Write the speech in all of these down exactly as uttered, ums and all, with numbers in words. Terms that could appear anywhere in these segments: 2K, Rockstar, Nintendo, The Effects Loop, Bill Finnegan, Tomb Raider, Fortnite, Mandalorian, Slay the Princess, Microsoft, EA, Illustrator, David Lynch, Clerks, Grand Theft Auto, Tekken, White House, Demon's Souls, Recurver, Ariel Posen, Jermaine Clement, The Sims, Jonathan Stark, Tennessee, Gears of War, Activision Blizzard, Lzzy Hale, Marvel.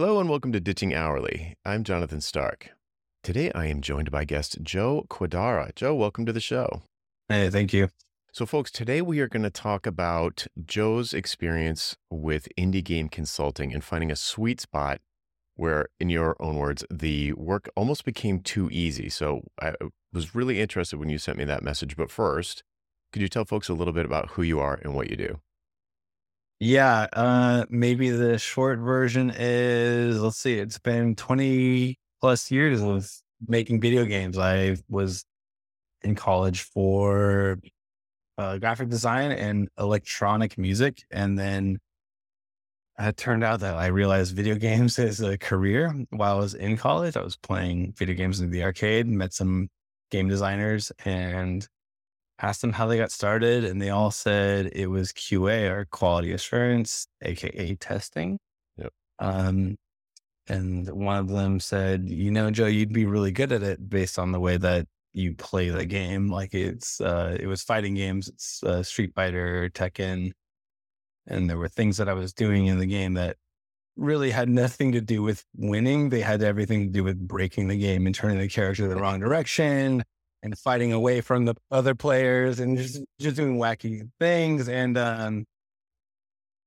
Hello and welcome to Ditching Hourly. I'm Jonathan Stark. Today I am joined by guest Joe Quidara. Joe, welcome to the show. Hey, thank you. So folks, today we are going to talk about Joe's experience with indie game consulting and finding a sweet spot where, in your own words, the work almost became too easy. So I was really interested when you sent me that message. But first, could you tell folks a little bit about who you are and what you do? Yeah, uh, maybe the short version is, let's see, it's been twenty plus years of making video games. I was in college for uh, graphic design and electronic music. And then it turned out that I realized video games as a career while I was in college. I was playing video games in the arcade, met some game designers and asked them how they got started, and they all said it was Q A, or quality assurance, aka testing. Yep. Um, and one of them said, you know, Joe, you'd be really good at it based on the way that you play the game. Like it's, uh, it was fighting games, it's uh, Street Fighter, Tekken. And there were things that I was doing in the game that really had nothing to do with winning. They had everything to do with breaking the game and turning the character the wrong direction, and fighting away from the other players and just, just doing wacky things. And, um,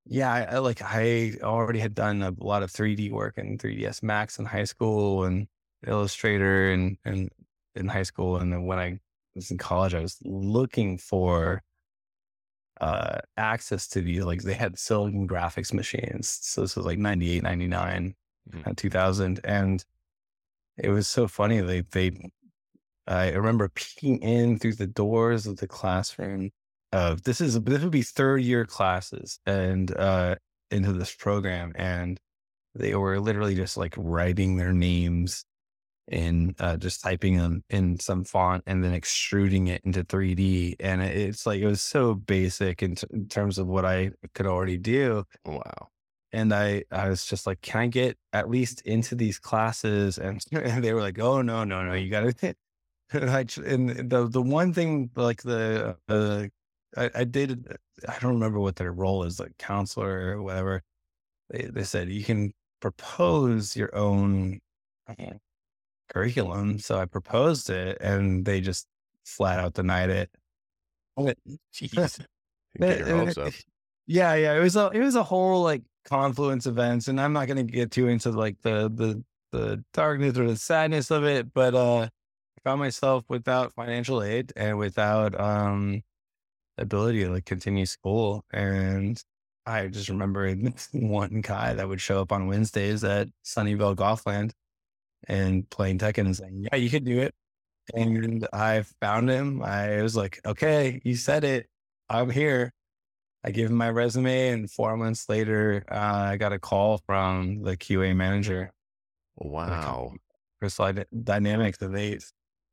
yeah, I, I like, I already had done a lot of three D work in three D S Max in high school and Illustrator and, and in high school. And then when I was in college, I was looking for, uh, access to these, like they had Silicon Graphics machines. So this was like ninety-eight, ninety-nine, mm-hmm. two thousand. And it was so funny. They, they, I remember peeking in through the doors of the classroom of this is, this would be third year classes and, uh, into this program. And they were literally just like writing their names in, uh, just typing them in some font and then extruding it into three D. And it's like, it was so basic in, t- in terms of what I could already do. Wow. And I, I was just like, can I get at least into these classes? And, and they were like, oh no, no, no, you gotta And the the one thing like the uh, I, I did I don't remember what their role is, like counselor or whatever. They they said you can propose your own uh, curriculum. So I proposed it, and they just flat out denied it. But, Jeez, get your hopes up. Yeah, yeah. It was a it was a whole like confluence events, and I'm not going to get too into like the the the darkness or the sadness of it, but uh. found myself without financial aid and without um, ability to like continue school. And I just remember one guy that would show up on Wednesdays at Sunnyvale Golf Land and playing Tekken and saying, yeah, you could do it. And I found him. I was like, okay, you said it. I'm here. I gave him my resume, and four months later, uh, I got a call from the Q A manager. Wow. Crystal Dynamics, that they,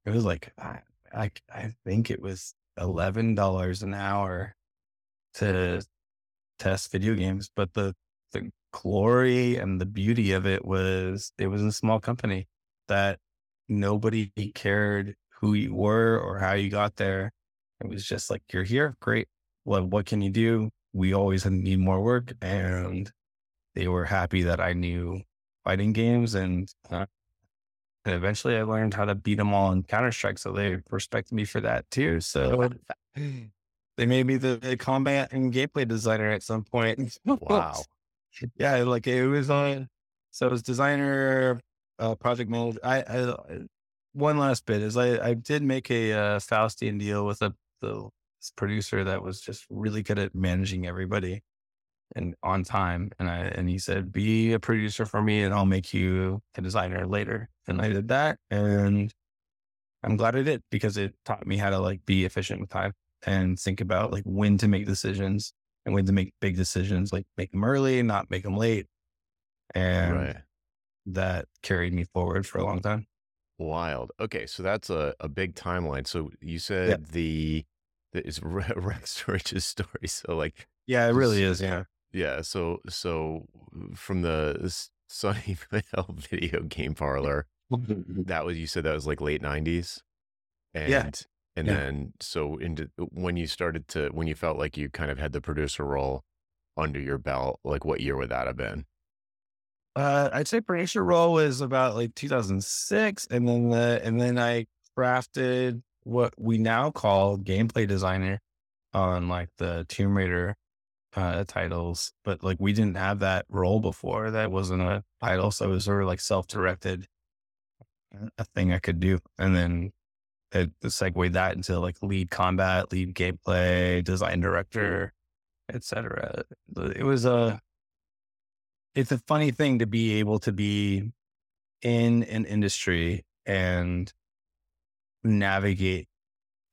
it was like, I, I, I think it was eleven dollars an hour to test video games. But the, the glory and the beauty of it was, it was a small company that nobody cared who you were or how you got there. It was just like, you're here. Great. Well, what can you do? We always need more work. And they were happy that I knew fighting games and, uh, And eventually I learned how to beat them all in Counter-Strike. So they respected me for that too. So they made me the, the combat and gameplay designer at some point. Wow. Yeah. Like it was on. So it was designer, uh, project manager. I, I, one last bit is I, I did make a, uh, Faustian deal with a the producer that was just really good at managing everybody and on time. And I, and he said, be a producer for me and I'll make you a designer later. And I did that, and I'm glad I did because it taught me how to like be efficient with time and think about like when to make decisions and when to make big decisions, like make them early and not make them late. And right. That carried me forward for a long time. Wild. Okay. So that's a, a big timeline. So you said yeah. the, the, it's Rex Rich's story. So like, yeah, it really is. Yeah. Yeah. So, so from the Sunnyvale video game parlor, that was, you said that was like late nineties. And, yeah. and yeah. then, so into when you started to, when you felt like you kind of had the producer role under your belt, like what year would that have been? Uh, I'd say producer role was about like two thousand six, and then the, and then I crafted what we now call gameplay designer on like the Tomb Raider uh, titles, but like we didn't have that role before. That wasn't a title, so it was sort of like self-directed, a thing I could do, and then it segued that into like lead combat, lead gameplay, design director, et cetera. It was a, it's a funny thing to be able to be in an industry and navigate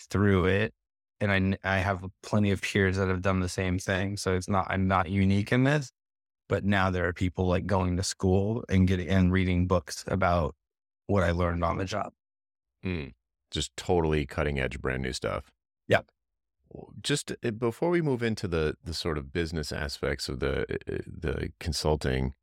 through it. And I, I have plenty of peers that have done the same thing. So it's not, I'm not unique in this, but now there are people like going to school and getting and reading books about what I learned on the job. Mm, just totally cutting edge, brand new stuff. Yep. Just before we move into the, the sort of business aspects of the, the consulting,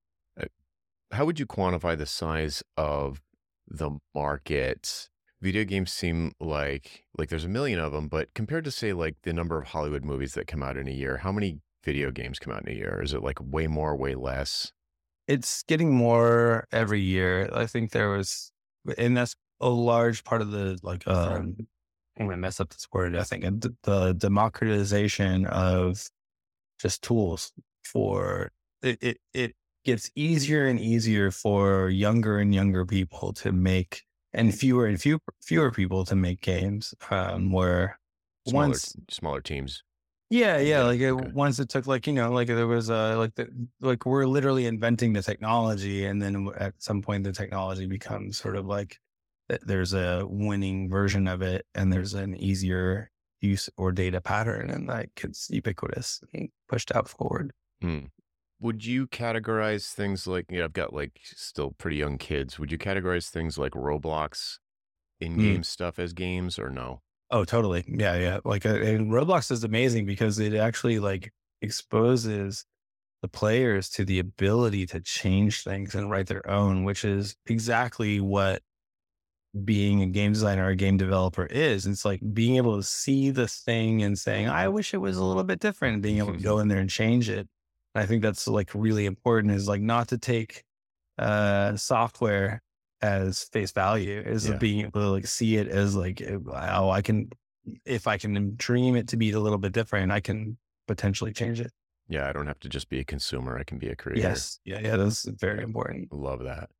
how would you quantify the size of the market? Video games seem like, like there's a million of them, but compared to say like the number of Hollywood movies that come out in a year, how many video games come out in a year? Is it like way more, way less? It's getting more every year. I think there was, and that's a large part of the, like, um, I'm going to mess up this word. I think the, the democratization of just tools for it, it, it gets easier and easier for younger and younger people to make, and fewer and few, fewer people to make games, um, where smaller, once smaller teams. Yeah. Yeah. Like it, okay. Once it took like, you know, like there was a, like, the, like we're literally inventing the technology. And then at some point the technology becomes sort of like, there's a winning version of it and there's an easier use or data pattern, and like it's ubiquitous and pushed out forward. Hmm. Would you categorize things like, you know, I've got like still pretty young kids. Would you categorize things like Roblox in-game hmm. stuff as games or no? Oh, totally. Yeah. Yeah. Like, and Roblox is amazing because it actually like exposes the players to the ability to change things and write their own, which is exactly what being a game designer or a game developer is. It's like being able to see the thing and saying, I wish it was a little bit different, and being able to go in there and change it. And I think that's like really important, is like not to take uh, software as face value, is yeah. being able to like see it as like, oh, I can, if I can dream it to be a little bit different, I can potentially change it. Yeah. I don't have to just be a consumer. I can be a creator. Yes. Yeah. Yeah. That's very important. Love that.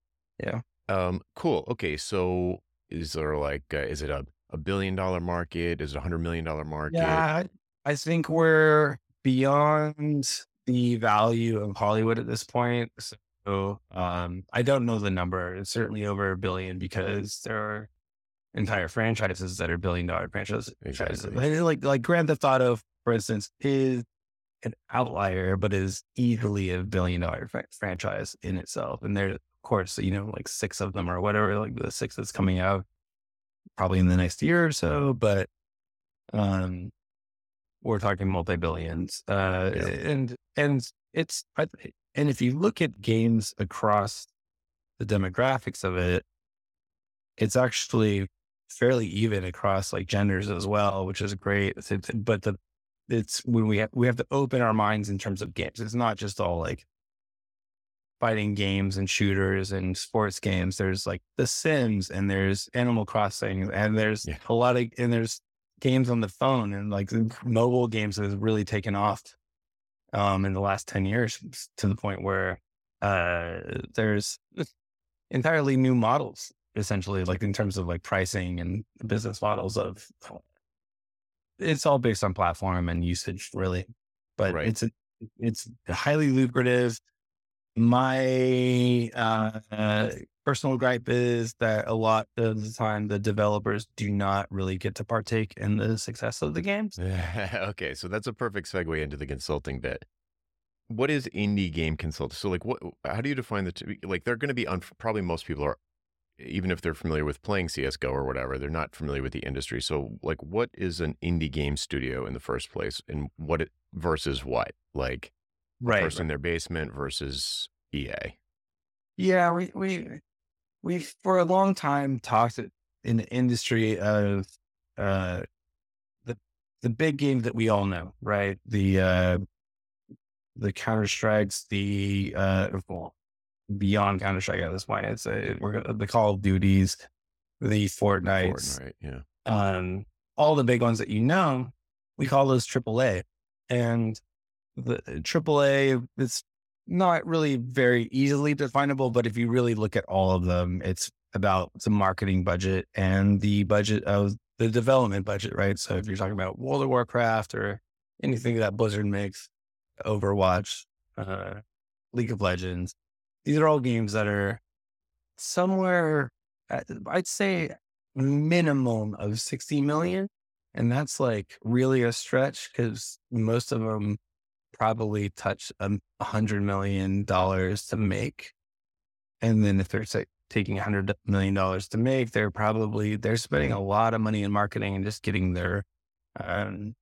Yeah. Um, cool. Okay. So is there like, uh, is it a, a billion dollar market? Is it a hundred million dollar market? Yeah, I think we're beyond the value of Hollywood at this point. So, um, I don't know the number. It's certainly over a billion because there are entire franchises that are billion dollar franchises. Exactly. Like, like Grand Theft Auto, for instance, is an outlier, but is easily a billion dollar fr- franchise in itself. And there, course, you know, like six of them or whatever, like the six that's coming out probably in the next year or so, but um we're talking multi-billions. Uh yeah. and and it's and if you look at games across the demographics of it, it's actually fairly even across like genders as well, which is great. But the it's when we have we have to open our minds in terms of games. It's not just all like fighting games and shooters and sports games. There's like The Sims and there's Animal Crossing and there's yeah. a lot of, and there's games on the phone, and like mobile games has really taken off um, in the last ten years to the point where uh, there's entirely new models, essentially, like in terms of like pricing and business models of, it's all based on platform and usage really, but right. it's, a, it's highly lucrative. My uh, uh, personal gripe is that a lot of the time the developers do not really get to partake in the success of the games. Okay, so that's a perfect segue into the consulting bit. What is indie game consulting? So, like, what? How do you define the? T- like, they're going to be un- probably most people are, even if they're familiar with playing C S G O or whatever, they're not familiar with the industry. So, like, what is an indie game studio in the first place, and what it, versus what? Like. Right. Person in their basement versus E A. Yeah, we we we for a long time talked in the industry of uh, the the big games that we all know, right? The uh, the Counter-Strikes, the uh, well, beyond Counter-Strike at this point. It's a, we're, the Call of Duties, the Fortnites, Fortnite, yeah. um, all the big ones that you know, we call those triple A. And the triple A, it's not really very easily definable, but if you really look at all of them, it's about the marketing budget and the budget of the development budget, right? So if you're talking about World of Warcraft or anything that Blizzard makes, Overwatch, uh, League of Legends, these are all games that are somewhere, I'd say minimum of sixty million. And that's like really a stretch because most of them probably touch a hundred million dollars to make. And then if they're say, taking a hundred million dollars to make, they're probably, they're spending a lot of money in marketing and just getting their um,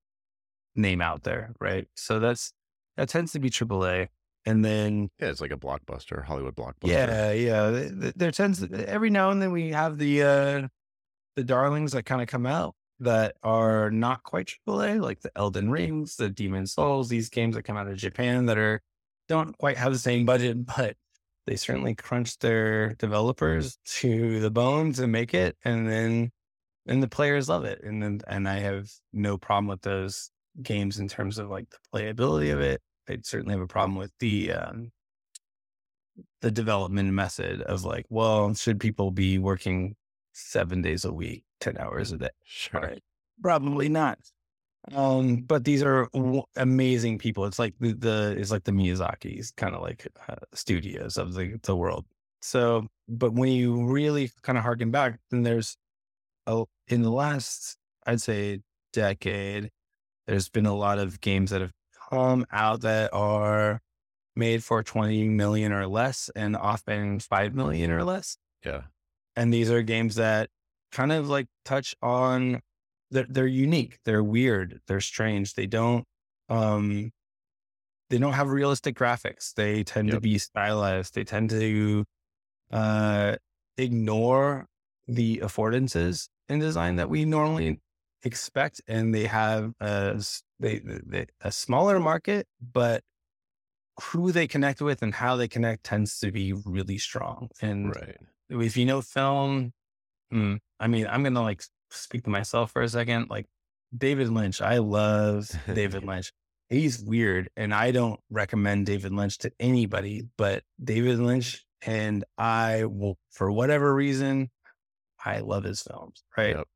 name out there. Right. So that's, that tends to be triple A. And then yeah, it's like a blockbuster, Hollywood blockbuster. Yeah, yeah. There tends to, every now and then we have the uh, the darlings that kind of come out that are not quite triple A, like the Elden Rings, the Demon's Souls, these games that come out of Japan that are don't quite have the same budget, but they certainly crunch their developers to the bone to make it, and then and the players love it. And then and I have no problem with those games in terms of like the playability of it. I'd certainly have a problem with the um, the development method of like, well, should people be working seven days a week, ten hours a day? Sure, right. Probably not. Um, but these are w- amazing people. It's like the, the it's like the Miyazaki's kind of like uh, studios of the the world. So, but when you really kind of harken back, then there's a, in the last I'd say decade, there's been a lot of games that have Um, out that are made for twenty million or less and often five million or less. Yeah. And these are games that kind of like touch on, they're, they're unique. They're weird. They're strange. They don't, um, they don't have realistic graphics. They tend yep. to be stylized. They tend to, uh, ignore the affordances in design that we normally expect. And they have, a. They, they a smaller market, but who they connect with and how they connect tends to be really strong. And right. if you know film, mm, I mean, I'm going to like speak to myself for a second. Like David Lynch, I love David Lynch. He's weird. And I don't recommend David Lynch to anybody, but David Lynch and I will, for whatever reason, I love his films. Right. Yep.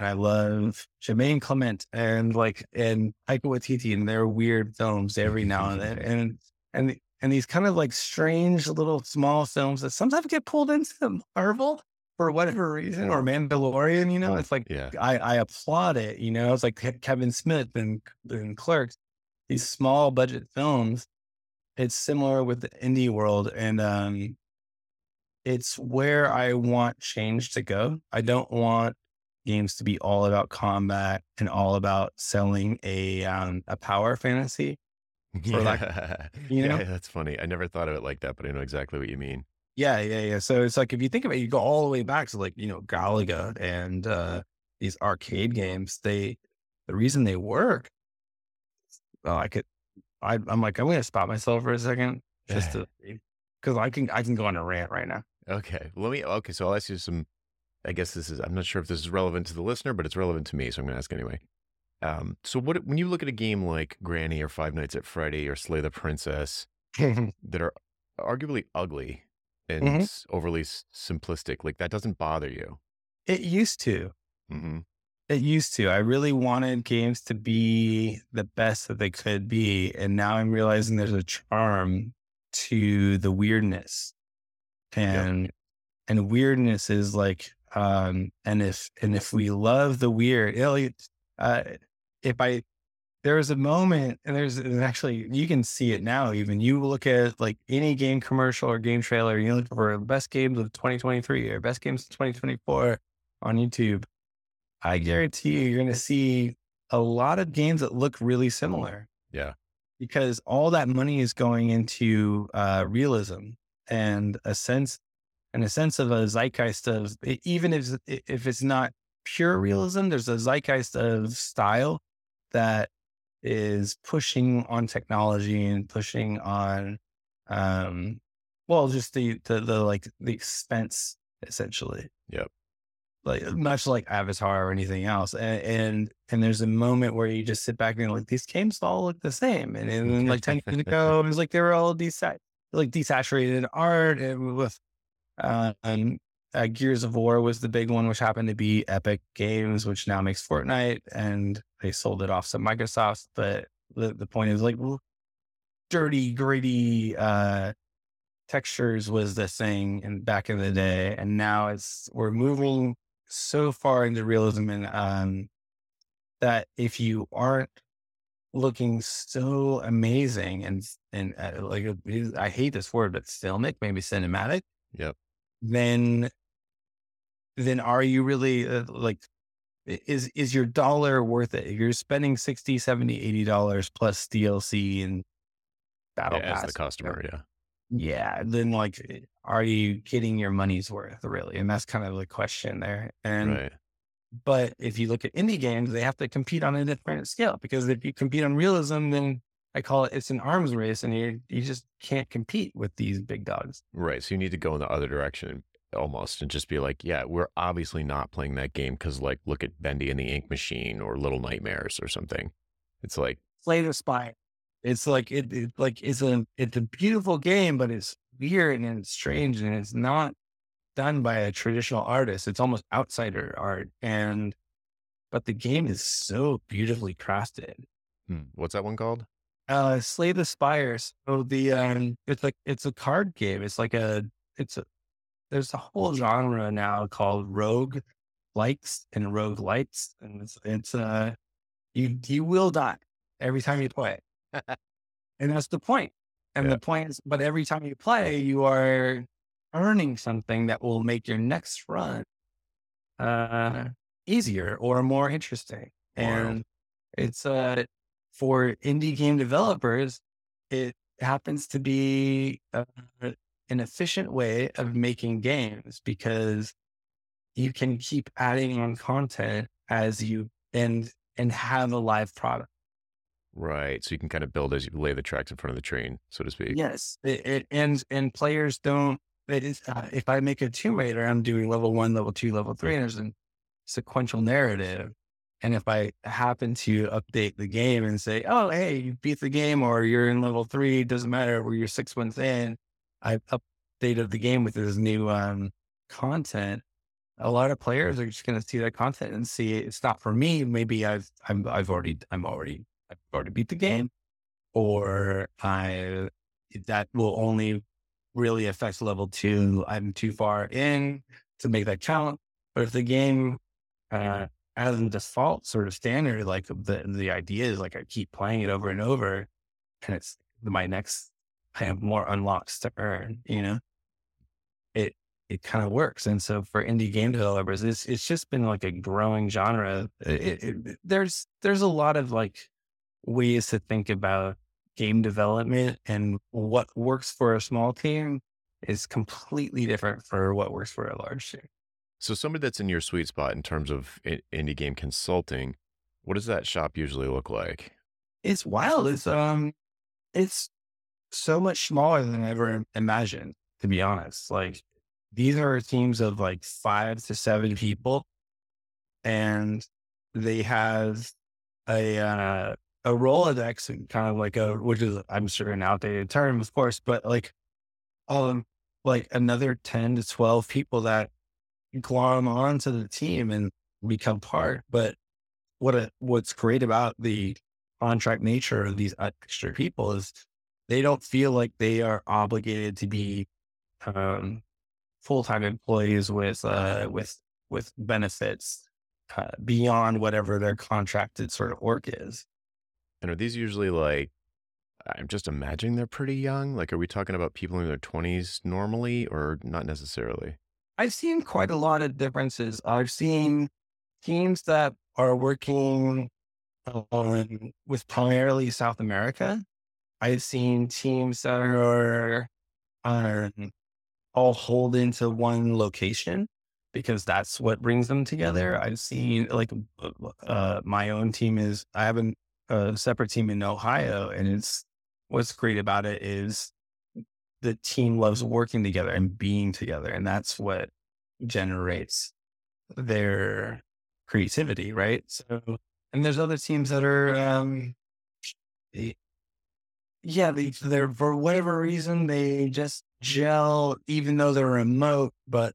And I love Jermaine Clement and like, and Taika Waititi and their weird films every now and then. And, and, and these kind of like strange little small films that sometimes get pulled into Marvel for whatever reason, or Mandalorian, you know, it's like, yeah. I, I applaud it. You know, it's like Kevin Smith and, and Clerks, these small budget films. It's similar with the indie world. And, um, it's where I want change to go. I don't want games to be all about combat and all about selling a um, a power fantasy. Yeah. Like, you know? Yeah, that's funny. I never thought of it like that, but I know exactly what you mean. Yeah, yeah, yeah. So it's like, if you think about it, you go all the way back to like, you know, Galaga and uh, these arcade games, they, the reason they work, well, I could, I, I'm like, I'm going to stop myself for a second just to, cause I can, I can go on a rant right now. Okay. Let me, okay. So I'll ask you some, I guess this is, I'm not sure if this is relevant to the listener, but it's relevant to me. So I'm going to ask anyway. Um, so what, when you look at a game like Granny or Five Nights at Freddy or Slay the Princess that are arguably ugly and mm-hmm. overly simplistic, like that doesn't bother you. It used to, mm-hmm. it used to, I really wanted games to be the best that they could be. And now I'm realizing there's a charm to the weirdness and, yep. and weirdness is like, Um, and if, and if we love the weird, it'll, uh, if I, there was a moment and there's and actually, you can see it now, even you look at like any game commercial or game trailer, you look for best games of twenty twenty-three or best games of twenty twenty-four on YouTube. I guarantee you, you're going to see a lot of games that look really similar. Yeah. Because all that money is going into, uh, realism and a sense and a sense of a zeitgeist of, even if, if it's not pure realism, there's a zeitgeist of style that is pushing on technology and pushing on, um, Well, just the, the, the like the expense essentially. Yep. Like much like Avatar or anything else. And, and, and there's a moment where you just sit back and you're like, these games all look the same. And, and then like ten years ago, it was like, they were all desat- like desaturated art and with, uh, and, Uh, Gears of War was the big one, which happened to be Epic Games, which now makes Fortnite, and they sold it off to Microsoft. But the, the point is, like, dirty, gritty uh, textures was the thing in back in the day, and now it's we're moving so far into realism, and um, that if you aren't looking so amazing and and uh, like I hate this word, but filmic, maybe cinematic, yep, then. Then are you really uh, like, is, is your dollar worth it? If you're spending sixty, seventy, eighty dollars plus D L C and battle yeah, pass. As the customer, yeah. Yeah. Then like, are you getting your money's worth really? And that's kind of the question there. And, right. But if you look at indie games, they have to compete on a different scale, because if you compete on realism, then I call it, it's an arms race, and you you just can't compete with these big dogs. Right. So you need to go in the other direction. Almost, and just be like, yeah, we're obviously not playing that game because, like, look at Bendy and the Ink Machine or Little Nightmares or something. It's like Slay the Spire. It's like it, it like it's a it's a beautiful game, but it's weird and it's strange and it's not done by a traditional artist. It's almost outsider art, and but the game is so beautifully crafted. Hmm. What's that one called? Uh, Slay the Spire. So the um, it's like it's a card game. It's like a it's a There's a whole genre now called rogue likes and rogue lights. And it's, it's, uh, you, you will die every time you play. And that's the point. And yeah. the point is, but every time you play, you are earning something that will make your next run, uh, easier or more interesting. Wow. And it's, uh, for indie game developers, it happens to be, uh, an efficient way of making games, because you can keep adding on content as you and and have a live product. Right. So you can kind of build as you lay the tracks in front of the train, so to speak. Yes. It, it and and players don't. It is, uh, if I make a Tomb Raider, I'm doing level one, level two, level three, and there's a sequential narrative. And if I happen to update the game and say, "Oh, hey, you beat the game, or you're in level three," it doesn't matter where you're six months in. I updated the game with this new um, content. A lot of players are just going to see that content and see it's not for me. Maybe I've I'm, I've already I'm already I've already beat the game, or I that will only really affect level two. I'm too far in to make that count. But if the game uh, as a default sort of standard, like the the idea is like I keep playing it over and over, and it's my next. I have more unlocks to earn, you know, it, it kind of works. And so for indie game developers, it's, it's just been like a growing genre. It, it, it, there's, there's a lot of like ways to think about game development, and what works for a small team is completely different for what works for a large team. So somebody that's in your sweet spot in terms of indie game consulting, what does that shop usually look like? It's wild. It's, um, it's, so much smaller than I ever imagined, to be honest. Like these are teams of like five to seven people, and they have a, uh, a Rolodex and kind of like a, which is, I'm sure an outdated term, of course, but like, um, like another ten to twelve people that glom onto the team and become part. But what, a, what's great about the contract nature of these extra people is, they don't feel like they are obligated to be um, full-time employees with uh, with with benefits uh, beyond whatever their contracted sort of work is. And are these usually like? I'm just imagining they're pretty young. Like, are we talking about people in their twenties normally, or not necessarily? I've seen quite a lot of differences. I've seen teams that are working on, with primarily South America. I've seen teams that are, are all holed into one location because that's what brings them together. I've seen like uh, my own team is, I have a, a separate team in Ohio, and it's what's great about it is the team loves working together and being together. And that's what generates their creativity, right? So, and there's other teams that are, um, yeah, they, they're, for whatever reason, they just gel, even though they're remote, but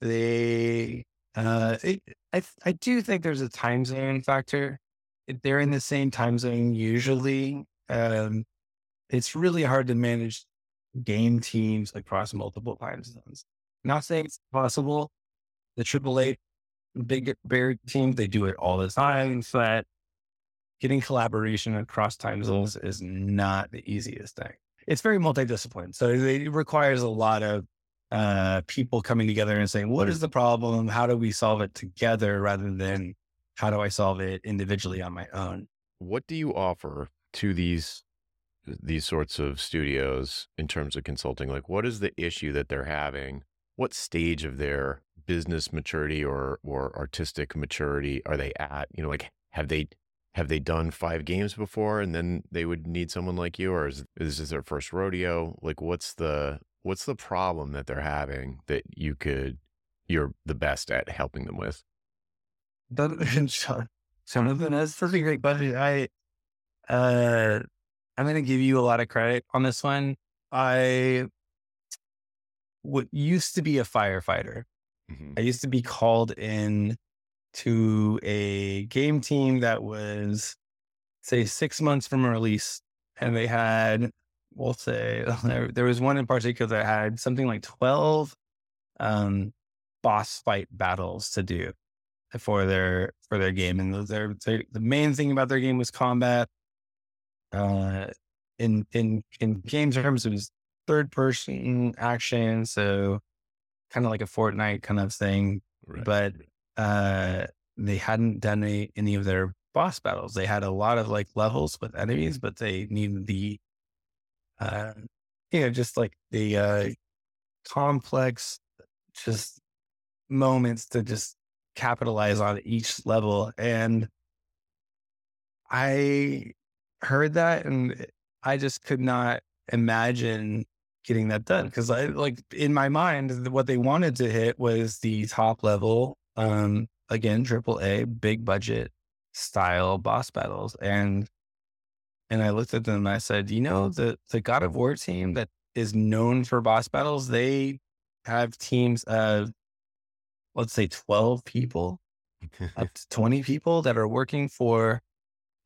they, uh, it, I, I do think there's a time zone factor. They're in the same time zone usually. Um, it's really hard to manage game teams across multiple time zones. Not saying it's possible. The triple A big bear teams, they do it all the time, but getting collaboration across time zones is not the easiest thing. It's very multidisciplinary, so it requires a lot of uh, people coming together and saying, what is the problem? How do we solve it together rather than how do I solve it individually on my own? What do you offer to these these sorts of studios in terms of consulting? Like, what is the issue that they're having? What stage of their business maturity or or artistic maturity are they at? You know, like, have they have they done five games before and then they would need someone like you, or is, is this their first rodeo? Like, what's the what's the problem that they're having that you could you're the best at helping them with? Jonathan, that's such a great question. I uh I'm going to give you a lot of credit on this one. I what used to be a firefighter. Mm-hmm. I used to be called in to a game team that was, say, six months from release. And they had, we'll say, there, there was one in particular that had something like twelve um, boss fight battles to do for their for their game. And their, their, the main thing about their game was combat. Uh, in, in, in game terms, it was third person action. So kind of like a Fortnite kind of thing, right. But, uh, they hadn't done any, any of their boss battles. They had a lot of like levels with enemies, but they needed the, uh, you know, just like the, uh, complex, just moments to just capitalize on each level. And I heard that and I just could not imagine getting that done, because I like in my mind what they wanted to hit was the top level, um again, triple A big budget style boss battles. And and I looked at them and I said, you know, the the God of War team that is known for boss battles, they have teams of, let's say, twelve people up to twenty people that are working for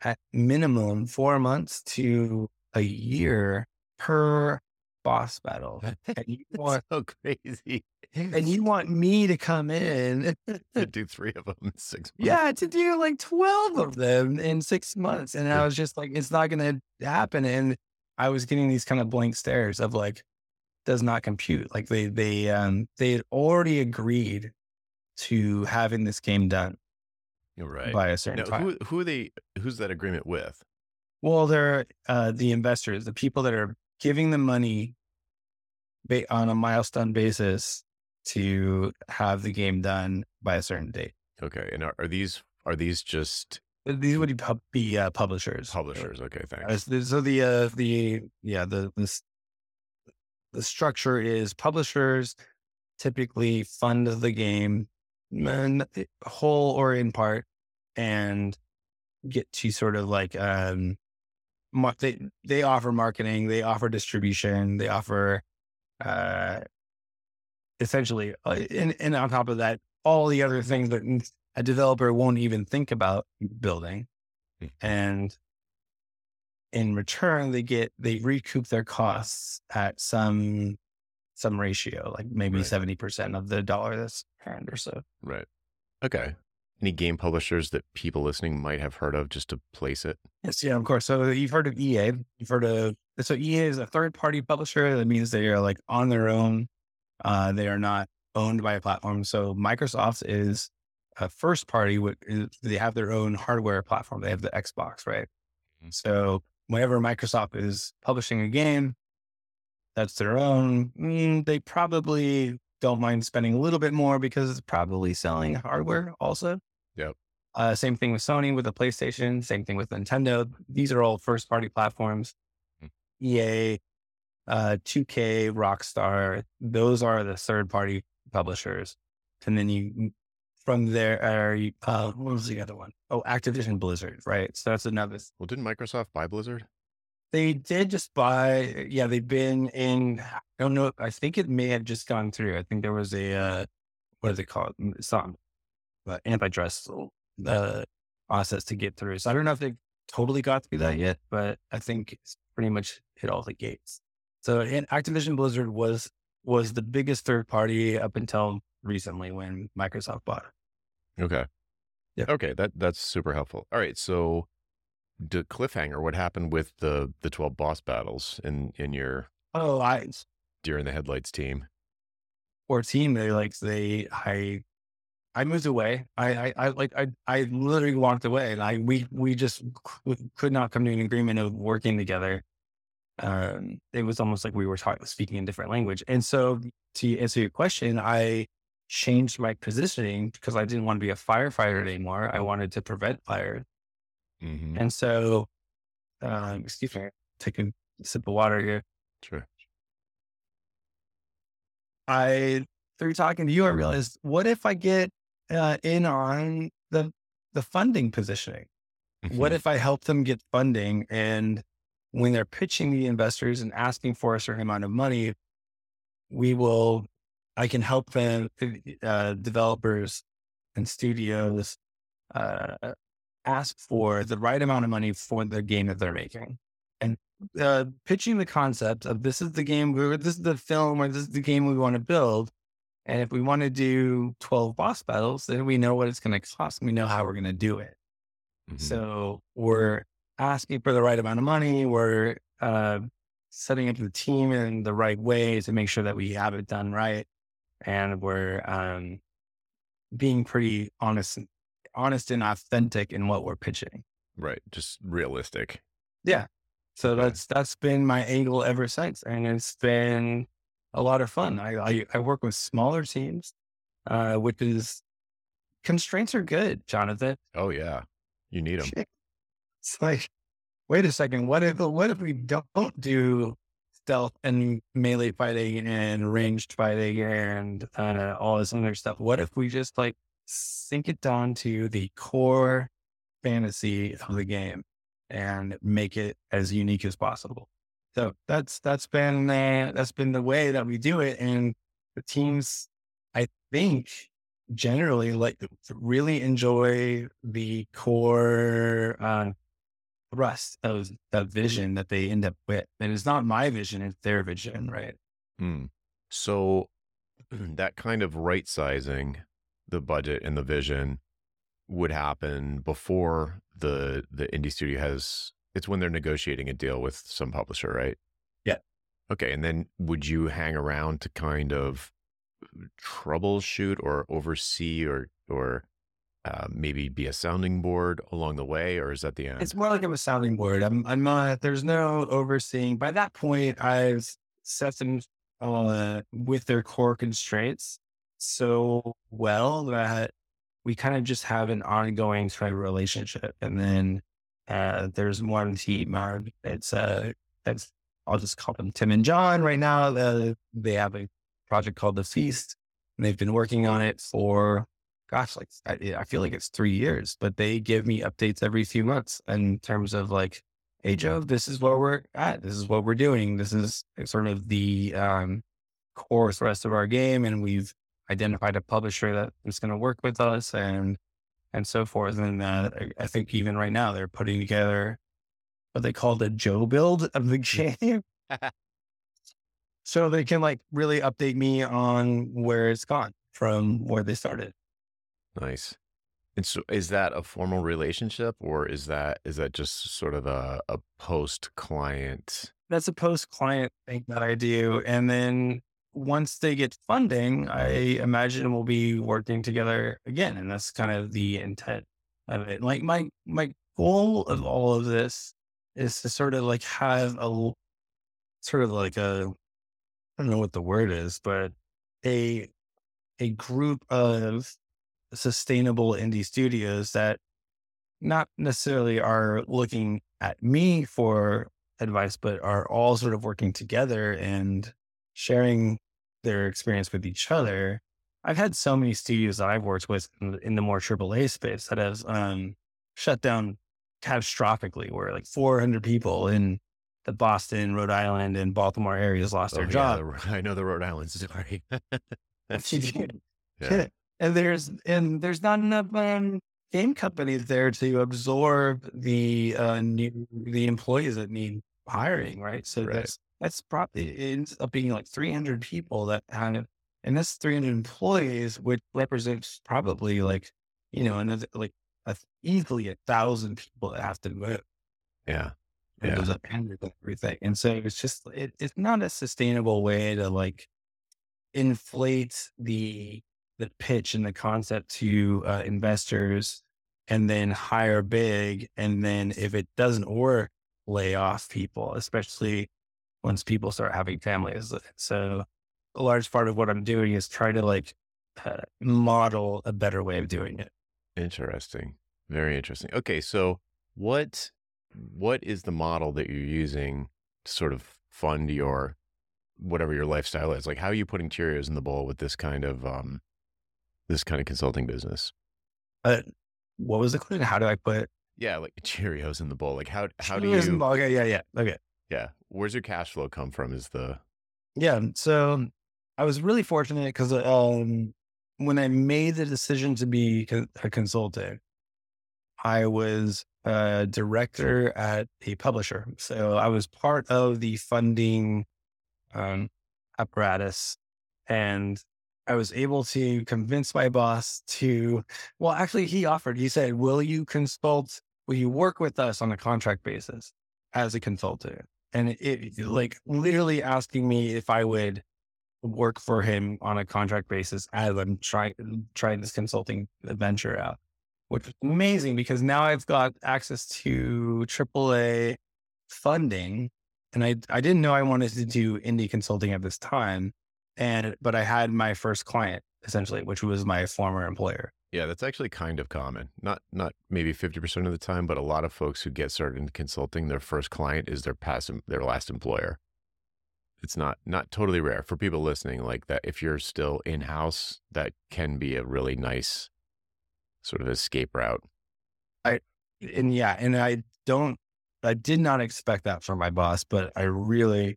at minimum four months to a year per boss battle. And you want, so crazy. And you want me to come in to do three of them in six months. Yeah, to do like twelve of them in six months. And I was just like, it's not going to happen. And I was getting these kind of blank stares of like, does not compute. Like they, they, um, they had already agreed to having this game done. You're right. By a certain now, time. Who, who are they, who's that agreement with? Well, they're uh, the investors, the people that are giving the money ba- on a milestone basis to have the game done by a certain date. Okay. And are, are these, are these just, these would be, pub- be uh, publishers, publishers. Okay. Thanks. Uh, so the, uh, the, yeah, the, the, the structure is publishers typically fund the game and whole or in part, and get to sort of like, um, They they offer marketing, they offer distribution, they offer uh, essentially, and, and on top of that, all the other things that a developer won't even think about building. And in return, they get they recoup their costs at some some ratio, like maybe seventy percent of the dollar that's earned or so. Right. Okay. Any game publishers that people listening might have heard of, just to place it? Yes, yeah, of course. So you've heard of E A. You've heard of, so E A is a third-party publisher. That means they are like on their own. Uh, they are not owned by a platform. So Microsoft is a first-party. They have their own hardware platform. They have the Xbox, right? Mm-hmm. So whenever Microsoft is publishing a game, that's their own. Mm, they probably don't mind spending a little bit more because it's probably selling hardware also. Yep. Uh, same thing with Sony, with the PlayStation, same thing with Nintendo. These are all first party platforms. Mm-hmm. E A uh, two K, Rockstar, those are the third-party publishers. And then you, from there, are you, uh, what was the other one? Oh, Activision Blizzard, right? So that's another. Well, didn't Microsoft buy Blizzard? They did just buy, yeah, they've been in, I don't know, I think it may have just gone through. I think there was a, uh, what do they call it? Some uh, antitrust uh, process to get through. So I don't know if they totally got through that yet, but I think it's pretty much hit all the gates. So and Activision Blizzard was was the biggest third party up until recently when Microsoft bought it. Okay. Yeah. Okay, that that's super helpful. All right, so the cliffhanger, what happened with the the twelve boss battles in, in your oh I during the headlights team? Or team, they like they I I moved away. I, I, I like I I literally walked away, and I we we just c- could not come to an agreement of working together. Um, it was almost like we were talking, speaking in different language. And so, to answer your question, I changed my positioning because I didn't want to be a firefighter anymore. I wanted to prevent fire. Mm-hmm. And so, um, excuse me, take a sip of water here. Sure. I through talking to you, I realized what if I get uh, in on the the funding positioning? Mm-hmm. What if I help them get funding, and when they're pitching the investors and asking for a certain amount of money, we will, I can help them, uh, developers and studios uh, ask for the right amount of money for the game that they're making. And uh, pitching the concept of this is the game, we this is the film, or this is the game we want to build. And if we want to do twelve boss battles, then we know what it's going to cost. And we know how we're going to do it. Mm-hmm. So we're asking for the right amount of money. We're uh, setting up the team in the right way to make sure that we have it done right. And we're um, being pretty honest, honest and authentic in what we're pitching. Right. Just realistic. Yeah. So okay. that's, that's been my angle ever since. And it's been a lot of fun. I, I, I work with smaller teams, uh, which is constraints are good, Jonathan. Oh yeah. You need them. Shit. It's like, wait a second. What if, what if we don't do stealth and melee fighting and ranged fighting and uh, all this other stuff? What if we just like sink it down to the core fantasy of the game and make it as unique as possible? So that's, that's been, uh, that's been the way that we do it. And the teams, I think, generally like really enjoy the core, uh, thrust of the vision that they end up with. And it's not my vision, it's their vision, right? Mm. So that kind of right sizing the budget and the vision would happen before the the indie studio has, it's when they're negotiating a deal with some publisher, right? Yeah. Okay. And then would you hang around to kind of troubleshoot or oversee or or Uh, maybe be a sounding board along the way, or is that the end? It's more like I'm a sounding board. I'm, I'm not, there's no overseeing. By that point, I've set them uh, with their core constraints so well that we kind of just have an ongoing type relationship. And then uh, there's one team, it's, uh, it's, I'll just call them Tim and John right now. Uh, they have a project called The Feast, and they've been working on it for gosh, like I, I feel like it's three years, but they give me updates every few months in terms of like, hey Joe, this is where we're at. This is what we're doing. This is sort of the um, core thrust of our game. And we've identified a publisher that is going to work with us and, and so forth. And uh, I think even right now they're putting together what they call the Joe build of the game. So they can like really update me on where it's gone from where they started. Nice. And so is that a formal relationship, or is that, is that just sort of a, a post client? That's a post client thing that I do. And then once they get funding, I imagine we'll be working together again. And that's kind of the intent of it. Like my, my goal of all of this is to sort of like have a sort of like a, I don't know what the word is, but a, a group of sustainable indie studios that not necessarily are looking at me for advice, but are all sort of working together and sharing their experience with each other. I've had so many studios that I've worked with in, in the more triple A space that have um, shut down catastrophically, where like four hundred people in the Boston, Rhode Island, and Baltimore areas lost oh, their yeah, job. The, I know the Rhode Island story. yeah. And there's and there's not enough um, game companies there to absorb the uh, new, the employees that need hiring, right? So right. that's that's probably it ends up being like three hundred people that kind of, and that's three hundred employees, which represents probably like you know another like a, easily a thousand people that have to move. Yeah. Yeah. It was up and everything. And so it's just, it, it's not a sustainable way to like inflate the, the pitch and the concept to uh, investors and then hire big. And then if it doesn't work, lay off people, especially once people start having families. So a large part of what I'm doing is try to like uh, model a better way of doing it. Interesting. Very interesting. Okay. So what, What is the model that you're using to sort of fund your, whatever your lifestyle is? Like, how are you putting Cheerios in the bowl with this kind of, um, this kind of consulting business? Uh, what was the question? How do I put? Yeah. Like Cheerios in the bowl. Like how, how Cheerios do you, in the bowl. Okay, yeah, yeah. Okay. Yeah. Where's your cash flow come from is the. Yeah. So I was really fortunate because, um, when I made the decision to be a consultant, I was a director at a publisher. So I was part of the funding um, apparatus, and I was able to convince my boss to, well, actually he offered, he said, will you consult, will you work with us on a contract basis as a consultant? And it, it like literally asking me if I would work for him on a contract basis as I'm trying, trying this consulting venture out. Which is amazing because now I've got access to triple A funding, and I I didn't know I wanted to do indie consulting at this time, and but I had my first client essentially, which was my former employer. Yeah, that's actually kind of common. Not not maybe fifty percent of the time, but a lot of folks who get started in consulting, their first client is their past their last employer. It's not not totally rare for people listening like that. If you're still in house, that can be a really nice sort of escape route. I, and yeah, and I don't, I did not expect that from my boss, but I really,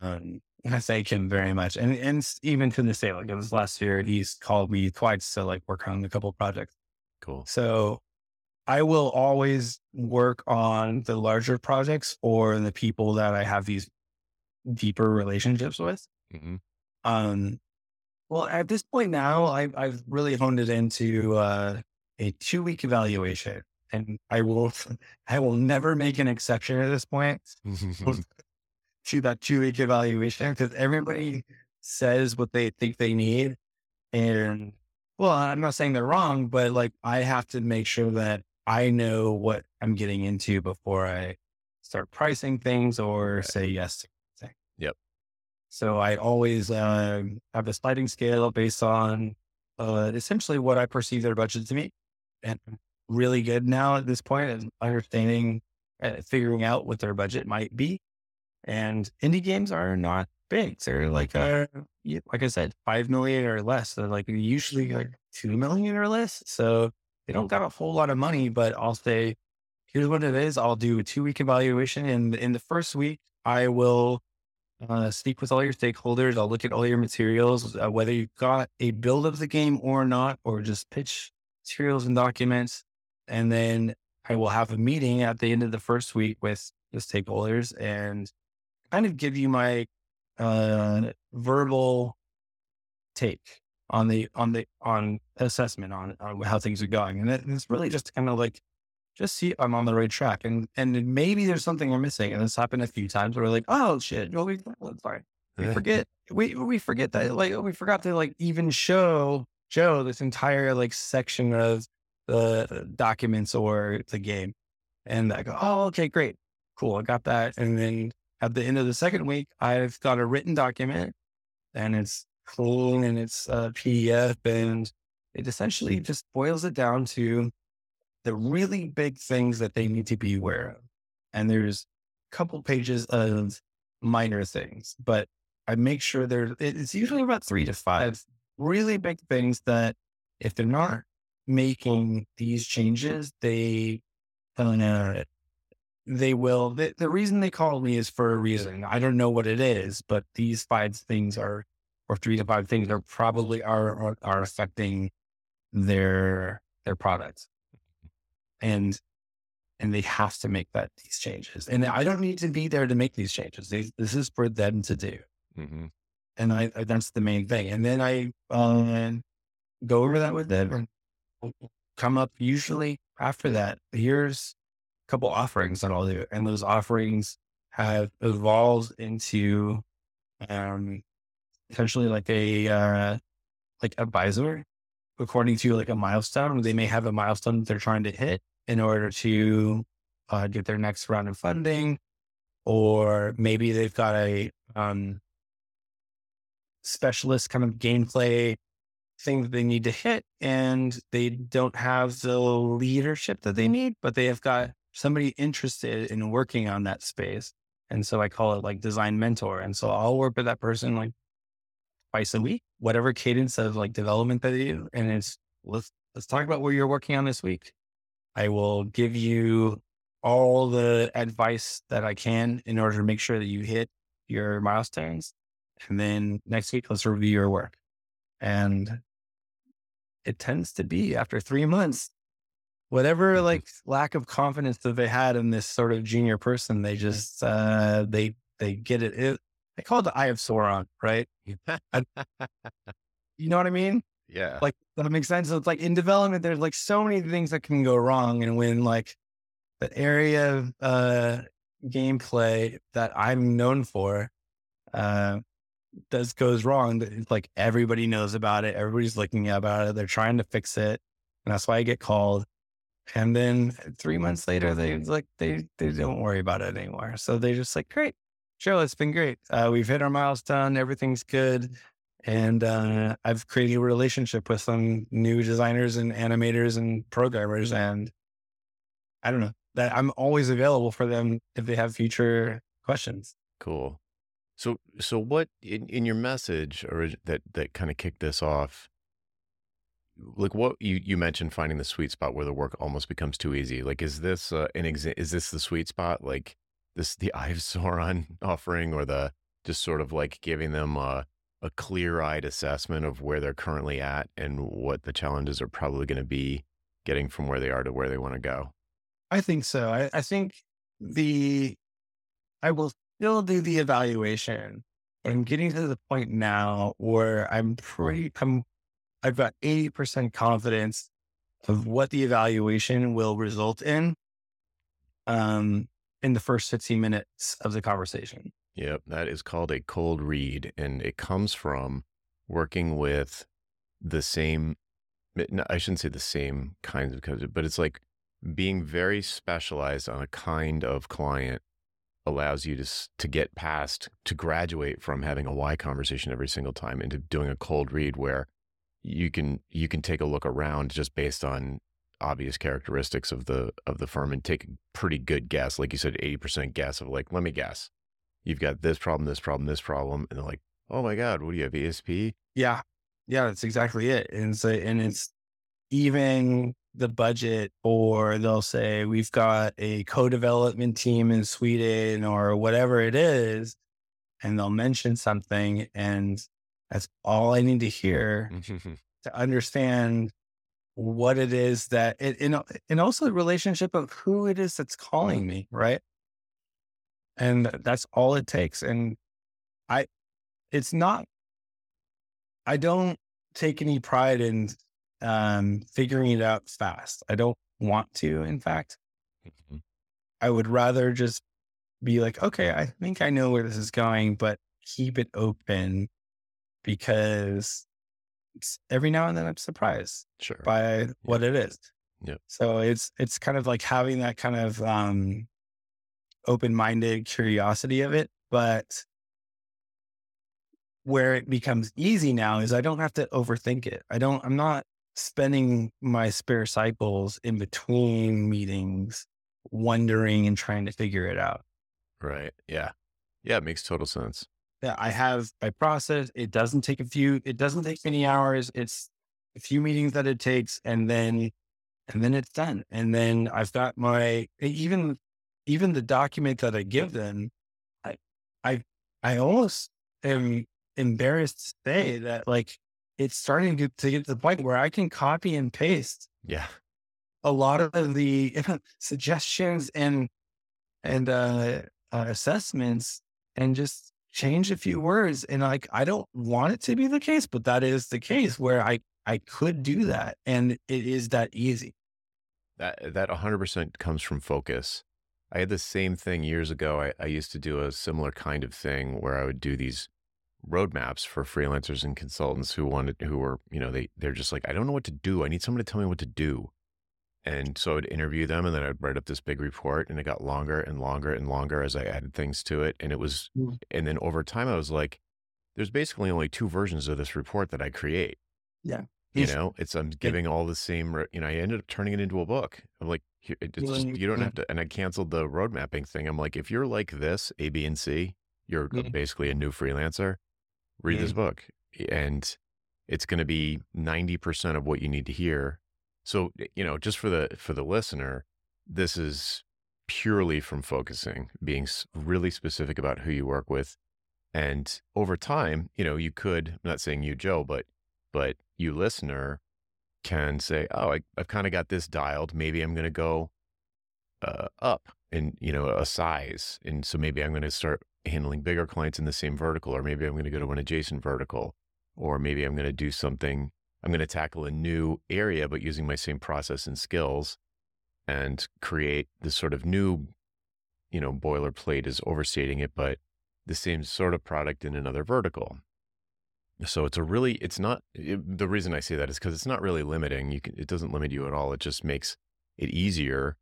um, I thank him very much. And, and even to this day, like it was last year, he's called me twice to like work on a couple of projects. Cool. So I will always work on the larger projects or the people that I have these deeper relationships with. Mm-hmm. Um, Well, at this point now, I, I've really honed it into uh, a two-week evaluation, and I will, I will never make an exception at this point to that two-week evaluation because everybody says what they think they need, and well, I'm not saying they're wrong, but like I have to make sure that I know what I'm getting into before I start pricing things or right. say yes to things. Yep. So I always uh, have a sliding scale based on uh, essentially what I perceive their budget to be. And I'm really good now at this point at understanding, uh, figuring out what their budget might be. And indie games are not big. They're like, a, like I said, five million or less. They're like usually like two million or less. So they don't got a whole lot of money, but I'll say, here's what it is. I'll do a two week evaluation. And in the first week, I will Uh, speak with all your stakeholders. I'll look at all your materials, uh, whether you've got a build of the game or not, or just pitch materials and documents. And then I will have a meeting at the end of the first week with the stakeholders and kind of give you my uh, verbal take on the on the on assessment on, on how things are going. And it's really just kind of like, just see if I'm on the right track. And and maybe there's something we're missing. And this happened a few times where we're like, oh shit, well, we, sorry. we forget, we we forget that, like we forgot to like even show Joe this entire like section of the documents or the game. And I go, oh, okay, great. Cool, I got that. And then at the end of the second week, I've got a written document and it's clean and it's a P D F and it essentially just boils it down to the really big things that they need to be aware of. And there's couple pages of minor things, but I make sure there's, it's usually about three to five really big things that if they're not making these changes, they, uh, they will, the, the reason they call me is for a reason. I don't know what it is, but these five things are, or three to five things are probably are, are, are affecting their, their products. And, and they have to make that, these changes. And I don't need to be there to make these changes. They, this is for them to do. Mm-hmm. And I, I, that's the main thing. And then I, um, go over that with them and come up usually after that, here's a couple offerings that I'll do. And those offerings have evolved into, um, essentially like a, uh, like advisor according to like a milestone. They may have a milestone that they're trying to hit in order to, uh, get their next round of funding, or maybe they've got a, um, specialist kind of gameplay thing that they need to hit, and they don't have the leadership that they need, but they have got somebody interested in working on that space. And so I call it like design mentor. And so I'll work with that person like twice a week, whatever cadence of like development that they do. And it's, let's, let's talk about what you're working on this week. I will give you all the advice that I can in order to make sure that you hit your milestones. And then next week, let's review your work. And it tends to be after three months, whatever like lack of confidence that they had in this sort of junior person, they just, uh, they, they get it. it they call it the Eye of Sauron, right? I, you know what I mean? Yeah. Like that makes sense. It's like in development, there's like so many things that can go wrong. And when like the area of, uh, gameplay that I'm known for, uh, does goes wrong, it's like everybody knows about it, everybody's looking about it, they're trying to fix it, and that's why I get called. And then three months later, they like they they don't worry about it anymore. So they're just like, great, Joe, it's been great, uh we've hit our milestone, everything's good. And uh I've created a relationship with some new designers and animators and programmers, and I don't know that I'm always available for them if they have future questions. Cool. So, so what in, in your message or that, that kind of kicked this off, like what you, you mentioned finding the sweet spot where the work almost becomes too easy. Like, is this uh, an exa- is this the sweet spot? Like this, the Eye of Sauron offering, or the just sort of like giving them a, a clear eyed assessment of where they're currently at and what the challenges are probably going to be getting from where they are to where they want to go. I think so. I, I think the, I will They'll do the evaluation, but I'm getting to the point now where I'm pretty, I'm, I've got eighty percent confidence of what the evaluation will result in, um, in the first fifteen minutes of the conversation. Yep. That is called a cold read, and it comes from working with the same, no, I shouldn't say the same kinds of, but it's like being very specialized on a kind of client allows you to to get past, to graduate from having a why conversation every single time into doing a cold read where you can you can take a look around just based on obvious characteristics of the of the firm and take a pretty good guess. Like you said, eighty percent guess of like, let me guess. You've got this problem, this problem, this problem. And they're like, oh my God, what do you have, E S P? Yeah. Yeah, that's exactly it. And so, and it's even the budget, or they'll say we've got a co-development team in Sweden or whatever it is, and they'll mention something, and that's all I need to hear to understand what it is that it, and, and also the relationship of who it is that's calling me. Right. And that's all it takes. And I, it's not, I don't take any pride in um, figuring it out fast. I don't want to, in fact, mm-hmm. I would rather just be like, okay, I think I know where this is going, but keep it open, because every now and then I'm surprised sure. by yeah. what it is. Yeah. So it's, it's kind of like having that kind of, um, open-minded curiosity of it, but where it becomes easy now is I don't have to overthink it. I don't, I'm not spending my spare cycles in between meetings wondering and trying to figure it out. Right. Yeah. Yeah. It makes total sense. Yeah. I have, I process, it doesn't take a few, it doesn't take many hours. It's a few meetings that it takes, and then, and then it's done. And then I've got my, even, even the document that I give them, I, I, I almost am embarrassed to say that, like, it's starting to, to get to the point where I can copy and paste. Yeah. A lot of the suggestions and, and, uh, uh, assessments, and just change a few words. And like, I don't want it to be the case, but that is the case where I, I could do that. And it is that easy. That, that one hundred percent comes from focus. I had the same thing years ago. I, I used to do a similar kind of thing where I would do these roadmaps for freelancers and consultants who wanted, who were, you know, they, they're just like, I don't know what to do. I need someone to tell me what to do. And so I'd interview them, and then I'd write up this big report, and it got longer and longer and longer as I added things to it. And it was, and then over time I was like, there's basically only two versions of this report that I create. Yeah. You know, it's, I'm giving all the same, you know, I ended up turning it into a book. I'm like, it's just, you don't have to, and I canceled the road mapping thing. I'm like, if you're like this, A, B, and C, you're yeah. basically a new freelancer, read yeah. this book, and it's going to be ninety percent of what you need to hear. So, you know, just for the, for the listener, this is purely from focusing, being really specific about who you work with. And over time, you know, you could, I'm not saying you, Joe, but, but you listener can say, oh, I, I've kind of got this dialed. Maybe I'm going to go uh, up in, you know, a size. And so maybe I'm going to start handling bigger clients in the same vertical, or maybe I'm going to go to an adjacent vertical, or maybe I'm going to do something. I'm going to tackle a new area, but using my same process and skills, and create this sort of new, you know, boilerplate is overstating it, but the same sort of product in another vertical. So it's a really, it's not, it, the reason I say that is because it's not really limiting. You can, it doesn't limit you at all. It just makes it easier.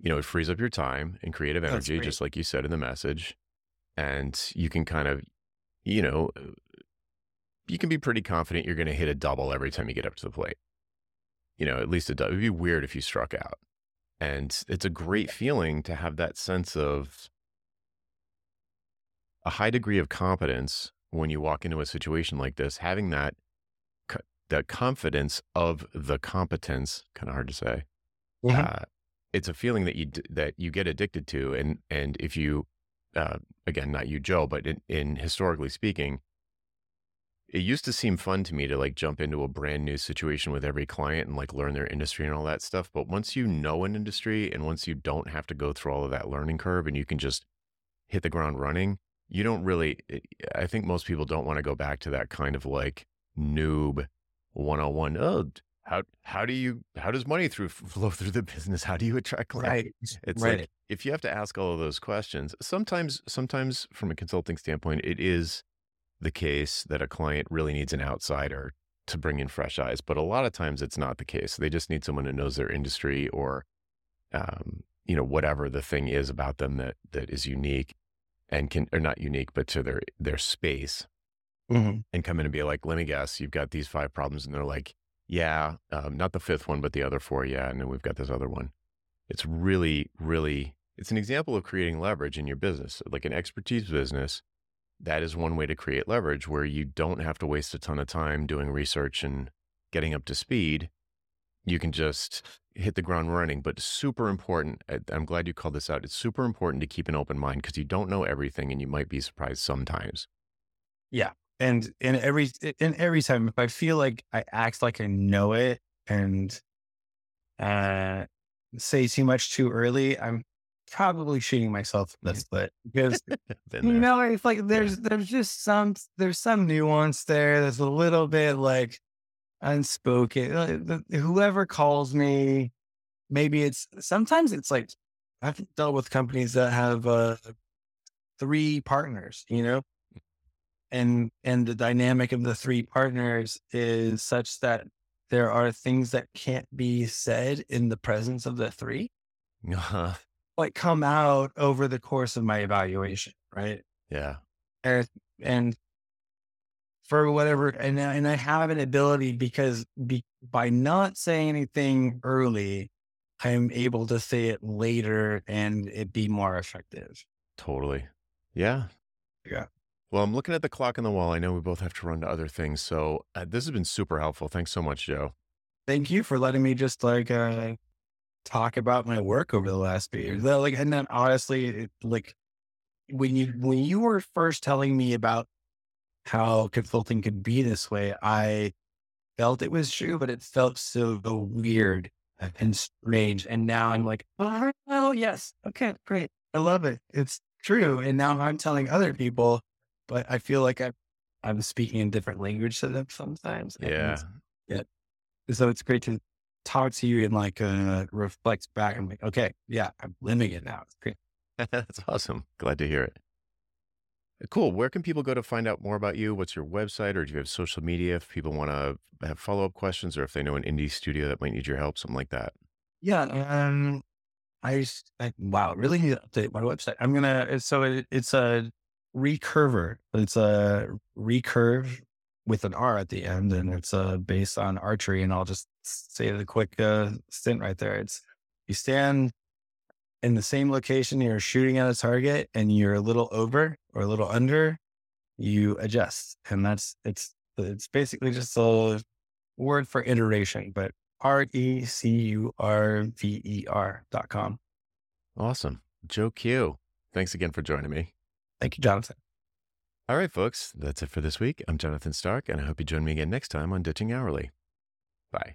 You know, it frees up your time and creative energy, just like you said in the message. And you can kind of, you know, you can be pretty confident you're going to hit a double every time you get up to the plate. You know, at least a double. It'd be weird if you struck out. And it's a great feeling to have that sense of a high degree of competence when you walk into a situation like this, having that, the confidence of the competence, kind of hard to say. Mm-hmm. Uh, it's a feeling that you, that you get addicted to. And, and if you, uh, again, not you, Joe, but in, in historically speaking, it used to seem fun to me to like jump into a brand new situation with every client and like learn their industry and all that stuff. But once you know an industry, and once you don't have to go through all of that learning curve, and you can just hit the ground running, you don't really, I think most people don't want to go back to that kind of like noob one oh one. Oh, how, how do you, how does money through flow through the business? How do you attract clients? Right. It's right. Like, if you have to ask all of those questions, sometimes, sometimes from a consulting standpoint, it is the case that a client really needs an outsider to bring in fresh eyes. But a lot of times it's not the case. They just need someone who knows their industry, or, um, you know, whatever the thing is about them that, that is unique and can, or not unique, but to their, their space, mm-hmm. and come in and be like, let me guess, you've got these five problems. And they're like, yeah, um, not the fifth one, but the other four. Yeah. And then we've got this other one. It's really, really, it's an example of creating leverage in your business, like an expertise business. That is one way to create leverage, where you don't have to waste a ton of time doing research and getting up to speed. You can just hit the ground running. But super important, I'm glad you called this out. It's super important to keep an open mind, because you don't know everything, and you might be surprised sometimes. Yeah. And, and every, and every time, if I feel like I act like I know it and, uh, say too much too early, I'm probably shooting myself in the foot, because you know, it's like there's yeah. there's just some there's some nuance there that's a little bit like unspoken. Like, the, whoever calls me, maybe it's sometimes it's like I've dealt with companies that have uh, three partners, you know, and and the dynamic of the three partners is such that there are things that can't be said in the presence of the three. Uh-huh. Like come out over the course of my evaluation. Right. Yeah. And, and for whatever, and, and I have an ability because be, by not saying anything early, I'm able to say it later and it be more effective. Totally. Yeah. Yeah. Well, I'm looking at the clock on the wall. I know we both have to run to other things. So uh, this has been super helpful. Thanks so much, Joe. Thank you for letting me just like uh, talk about my work over the last few years. Like, and then honestly, it, like when you, when you were first telling me about how consulting could be this way, I felt it was true, but it felt so weird and strange. And now I'm like, oh, oh yes. Okay, great. I love it. It's true. And now I'm telling other people, but I feel like I'm, I'm speaking in different language to them sometimes. Yeah. Yeah. So it's great to talk to you and like, uh, reflect back. I'm like, okay, yeah, I'm living it now. It's great. That's awesome. Glad to hear it. Cool. Where can people go to find out more about you? What's your website, or do you have social media if people want to have follow-up questions, or if they know an indie studio that might need your help, something like that? Yeah. Um, I just, I, wow, really need to update my website. I'm going to, so it, it's a Recurver. It's a recurve with an R at the end, and it's uh, based on archery. And I'll just say the quick uh, stint right there. It's, you stand in the same location, you're shooting at a target, and you're a little over or a little under, you adjust. And that's, it's, it's basically just a word for iteration, but R E C U R V E R dot com. Awesome. Joe Q, thanks again for joining me. Thank you, Jonathan. All right, folks, that's it for this week. I'm Jonathan Stark, and I hope you join me again next time on Ditching Hourly. Bye.